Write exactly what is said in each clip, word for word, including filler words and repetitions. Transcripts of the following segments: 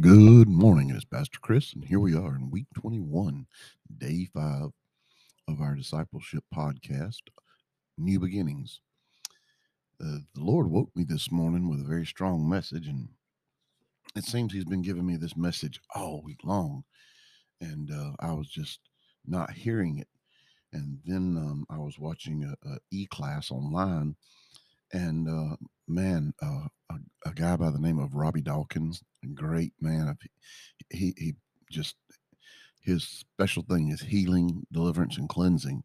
Good morning, it's Pastor Chris, and here we are in week twenty-one, day five of our discipleship podcast, New Beginnings. Uh, the Lord woke me this morning with a very strong message, and it seems he's been giving me this message all week long, and uh, I was just not hearing it. And then um, I was watching a, a e-class online, and uh, man, uh, a, a guy by the name of Robbie Dawkins, great man. He, he just, his special thing is healing, deliverance, and cleansing.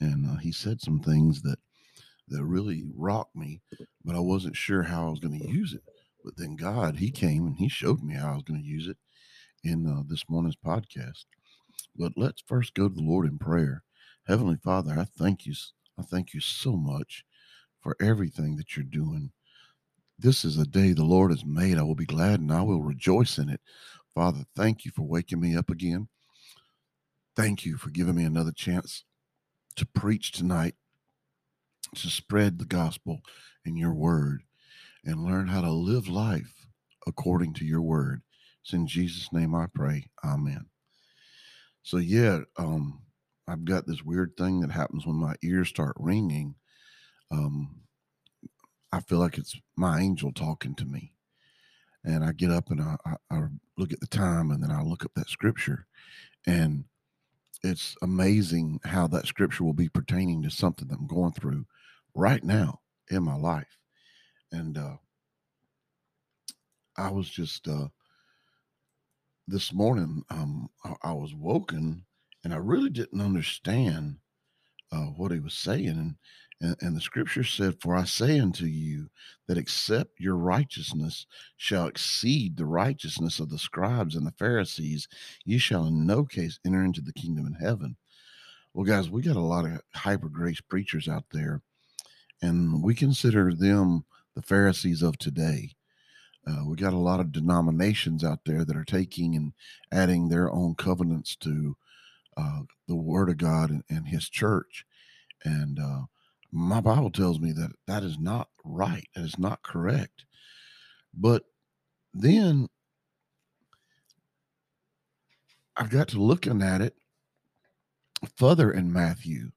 And uh, he said some things that, that really rocked me, but I wasn't sure how I was going to use it. But then God, he came and he showed me how I was going to use it in uh, this morning's podcast. But let's first go to the Lord in prayer. Heavenly Father, I thank you. I thank you so much for everything that you're doing. This is a day the Lord has made. I will be glad and I will rejoice in it. Father, thank you for waking me up again. Thank you for giving me another chance to preach tonight, to spread the gospel and your word, and learn how to live life according to your word. It's in Jesus' name I pray. Amen. So yeah, um, I've got this weird thing that happens when my ears start ringing. Um, I feel like it's my angel talking to me, and I get up and I, I, I look at the time, and then I look up that scripture, and it's amazing how that scripture will be pertaining to something that I'm going through right now in my life. And, uh, I was just, uh, this morning, um, I, I was woken and I really didn't understand, uh, what he was saying. And, And, and the scripture said, "For I say unto you that except your righteousness shall exceed the righteousness of the scribes and the Pharisees, you shall in no case enter into the kingdom in heaven." Well, guys, we got a lot of hyper grace preachers out there, and we consider them the Pharisees of today. Uh, we got a lot of denominations out there that are taking and adding their own covenants to uh, the Word of God and, and His church, and uh, my Bible tells me that that is not right. That is not correct. But then I've got to looking at it further in Matthew,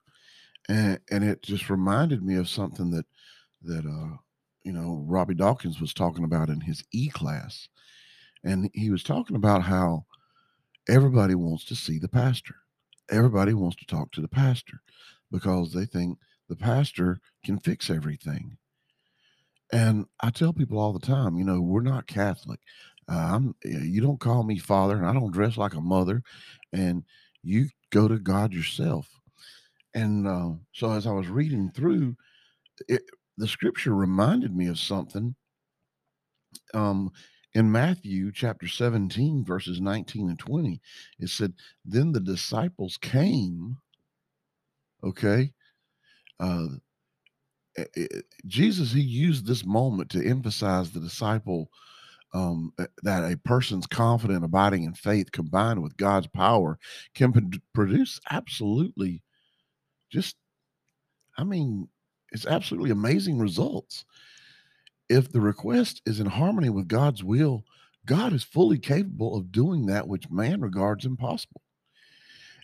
and, and it just reminded me of something that, that uh, you know, Robbie Dawkins was talking about in his e-class. And he was talking about how everybody wants to see the pastor. Everybody wants to talk to the pastor because they think the pastor can fix everything. And I tell people all the time, you know, we're not Catholic. Uh, I'm, you don't call me father, and I don't dress like a mother, and you go to God yourself. And uh, so as I was reading through, it, the scripture reminded me of something um, in Matthew chapter seventeen, verses nineteen and twenty. It said, "Then the disciples came," okay? Uh, it, it, Jesus, he used this moment to emphasize the disciple um, that a person's confident abiding in faith combined with God's power can p- produce absolutely just, I mean, it's absolutely amazing results. If the request is in harmony with God's will, God is fully capable of doing that which man regards impossible.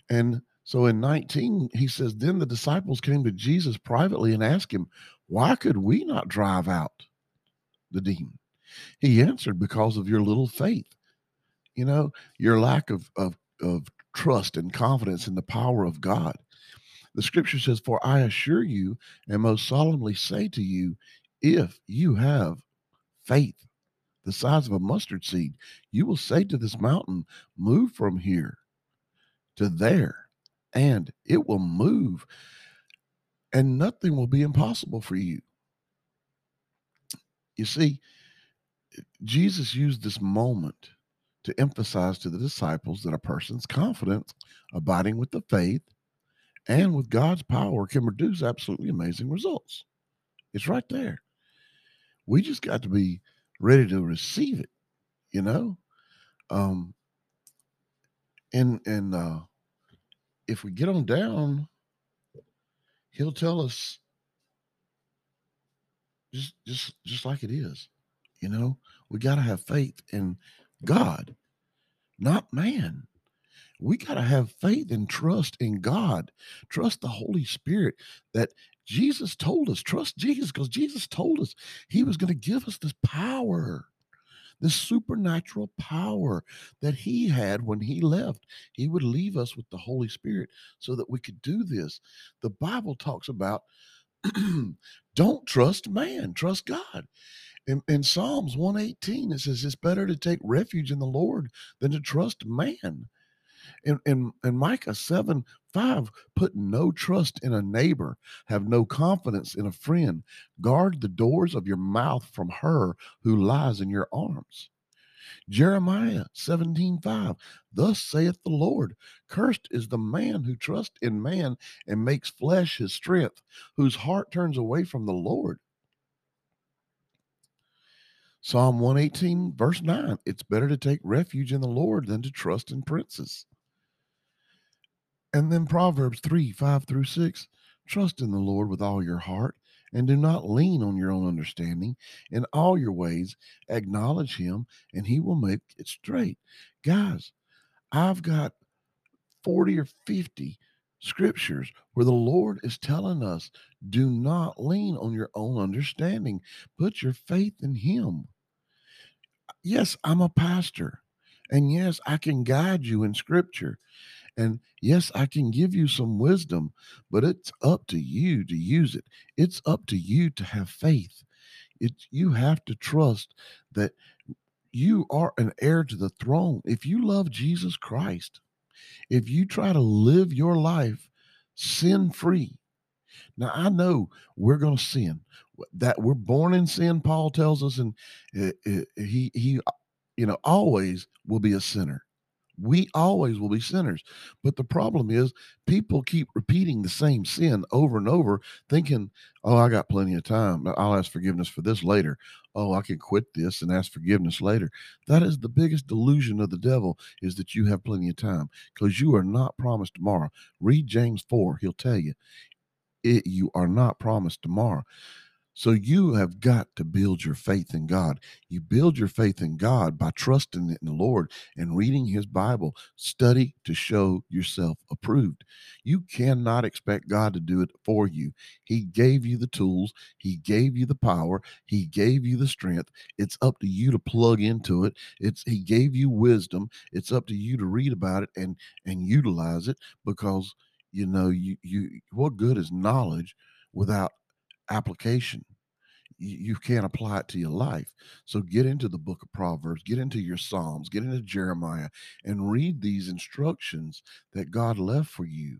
And so in nineteen, he says, "Then the disciples came to Jesus privately and asked him, 'Why could we not drive out the demon?' He answered, 'Because of your little faith.'" You know, your lack of, of, of trust and confidence in the power of God. The scripture says, "For I assure you and most solemnly say to you, if you have faith the size of a mustard seed, you will say to this mountain, 'Move from here to there,' and it will move, and nothing will be impossible for you." You see, Jesus used this moment to emphasize to the disciples that a person's confidence, abiding with the faith, and with God's power can produce absolutely amazing results. It's right there. We just got to be ready to receive it, you know? Um, and, and, uh, if we get on down, he'll tell us just, just, just like it is. You know, we got to have faith in God, not man. We got to have faith and trust in God. Trust the Holy Spirit that Jesus told us. Trust Jesus, because Jesus told us he was going to give us this power, this supernatural power that he had when he left. He would leave us with the Holy Spirit so that we could do this. The Bible talks about don't trust man, trust God. In, in Psalms one eighteen, it says, it's better to take refuge in the Lord than to trust man. In, in, in Micah seven five, put no trust in a neighbor, have no confidence in a friend. Guard the doors of your mouth from her who lies in your arms. Jeremiah seventeen five, thus saith the Lord, cursed is the man who trusts in man and makes flesh his strength, whose heart turns away from the Lord. Psalm one eighteen, verse nine, it's better to take refuge in the Lord than to trust in princes. And then Proverbs three five through six, trust in the Lord with all your heart, and do not lean on your own understanding. In all your ways, acknowledge him, and he will make it straight. Guys, I've got forty or fifty scriptures where the Lord is telling us, do not lean on your own understanding. Put your faith in him. Yes, I'm a pastor, and yes, I can guide you in scripture. And yes, I can give you some wisdom, but it's up to you to use it. It's up to you to have faith. It's, you have to trust that you are an heir to the throne. If you love Jesus Christ, if you try to live your life sin-free, now I know we're going to sin. That we're born in sin, Paul tells us, and he, he you know, always will be a sinner. We always will be sinners. But the problem is people keep repeating the same sin over and over, thinking, oh, I got plenty of time. I'll ask forgiveness for this later. Oh, I can quit this and ask forgiveness later. That is the biggest delusion of the devil, is that you have plenty of time, because you are not promised tomorrow. Read James four. He'll tell you it, you are not promised tomorrow. So you have got to build your faith in God. You build your faith in God by trusting in the Lord and reading his Bible. Study to show yourself approved. You cannot expect God to do it for you. He gave you the tools. He gave you the power. He gave you the strength. It's up to you to plug into it. It's, he gave you wisdom. It's up to you to read about it and, and utilize it, because, you know, you, you, what good is knowledge without application? You can't apply it to your life. So get into the book of Proverbs, get into your Psalms, get into Jeremiah, and read these instructions that God left for you.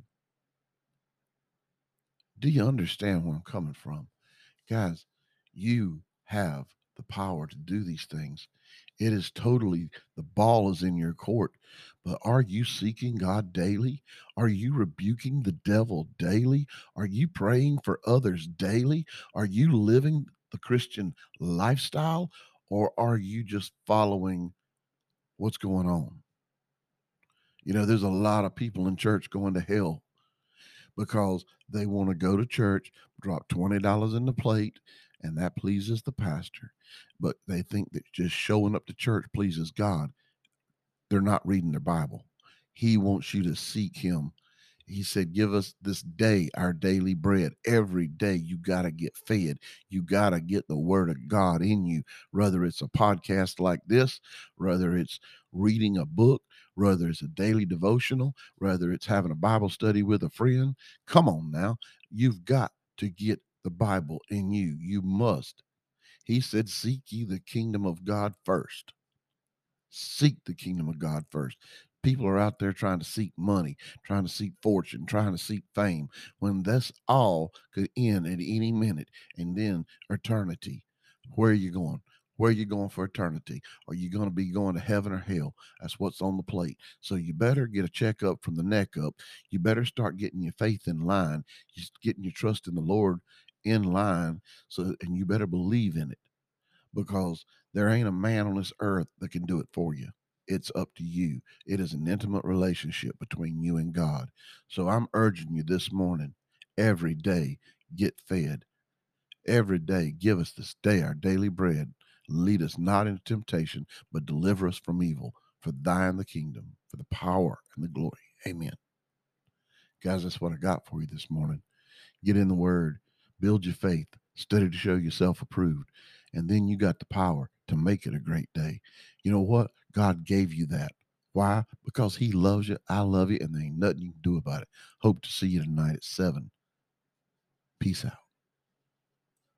Do you understand where I'm coming from? Guys, you have the power to do these things. It is totally, the ball is in your court. But are you seeking God daily? Are you rebuking the devil daily? Are you praying for others daily? Are you living the Christian lifestyle, or are you just following what's going on? You know, there's a lot of people in church going to hell because they want to go to church, drop twenty dollars in the plate, and that pleases the pastor. But they think that just showing up to church pleases God. They're not reading their Bible. He wants you to seek him. He said, give us this day our daily bread. Every day you got to get fed. You got to get the word of God in you, whether it's a podcast like this, whether it's reading a book, whether it's a daily devotional, whether it's having a Bible study with a friend. Come on now. You've got to get the Bible in you. You must. He said, seek ye the kingdom of God first. Seek the kingdom of God first. People are out there trying to seek money, trying to seek fortune, trying to seek fame, when that's all could end at any minute. And then eternity. Where are you going? Where are you going for eternity? Are you going to be going to heaven or hell? That's what's on the plate. So you better get a checkup from the neck up. You better start getting your faith in line. You're getting your trust in the Lord in line. So, and you better believe in it, because there ain't a man on this earth that can do it for you. It's up to you. It is an intimate relationship between you and God. So I'm urging you this morning, every day, get fed. Every day, give us this day our daily bread. Lead us not into temptation, but deliver us from evil. For thine the kingdom, for the power and the glory. Amen. Guys, that's what I got for you this morning. Get in the word, build your faith, study to show yourself approved, and then you got the power to make it a great day. You know what? God gave you that. Why? Because he loves you, I love you, and there ain't nothing you can do about it. Hope to see you tonight at seven. Peace out.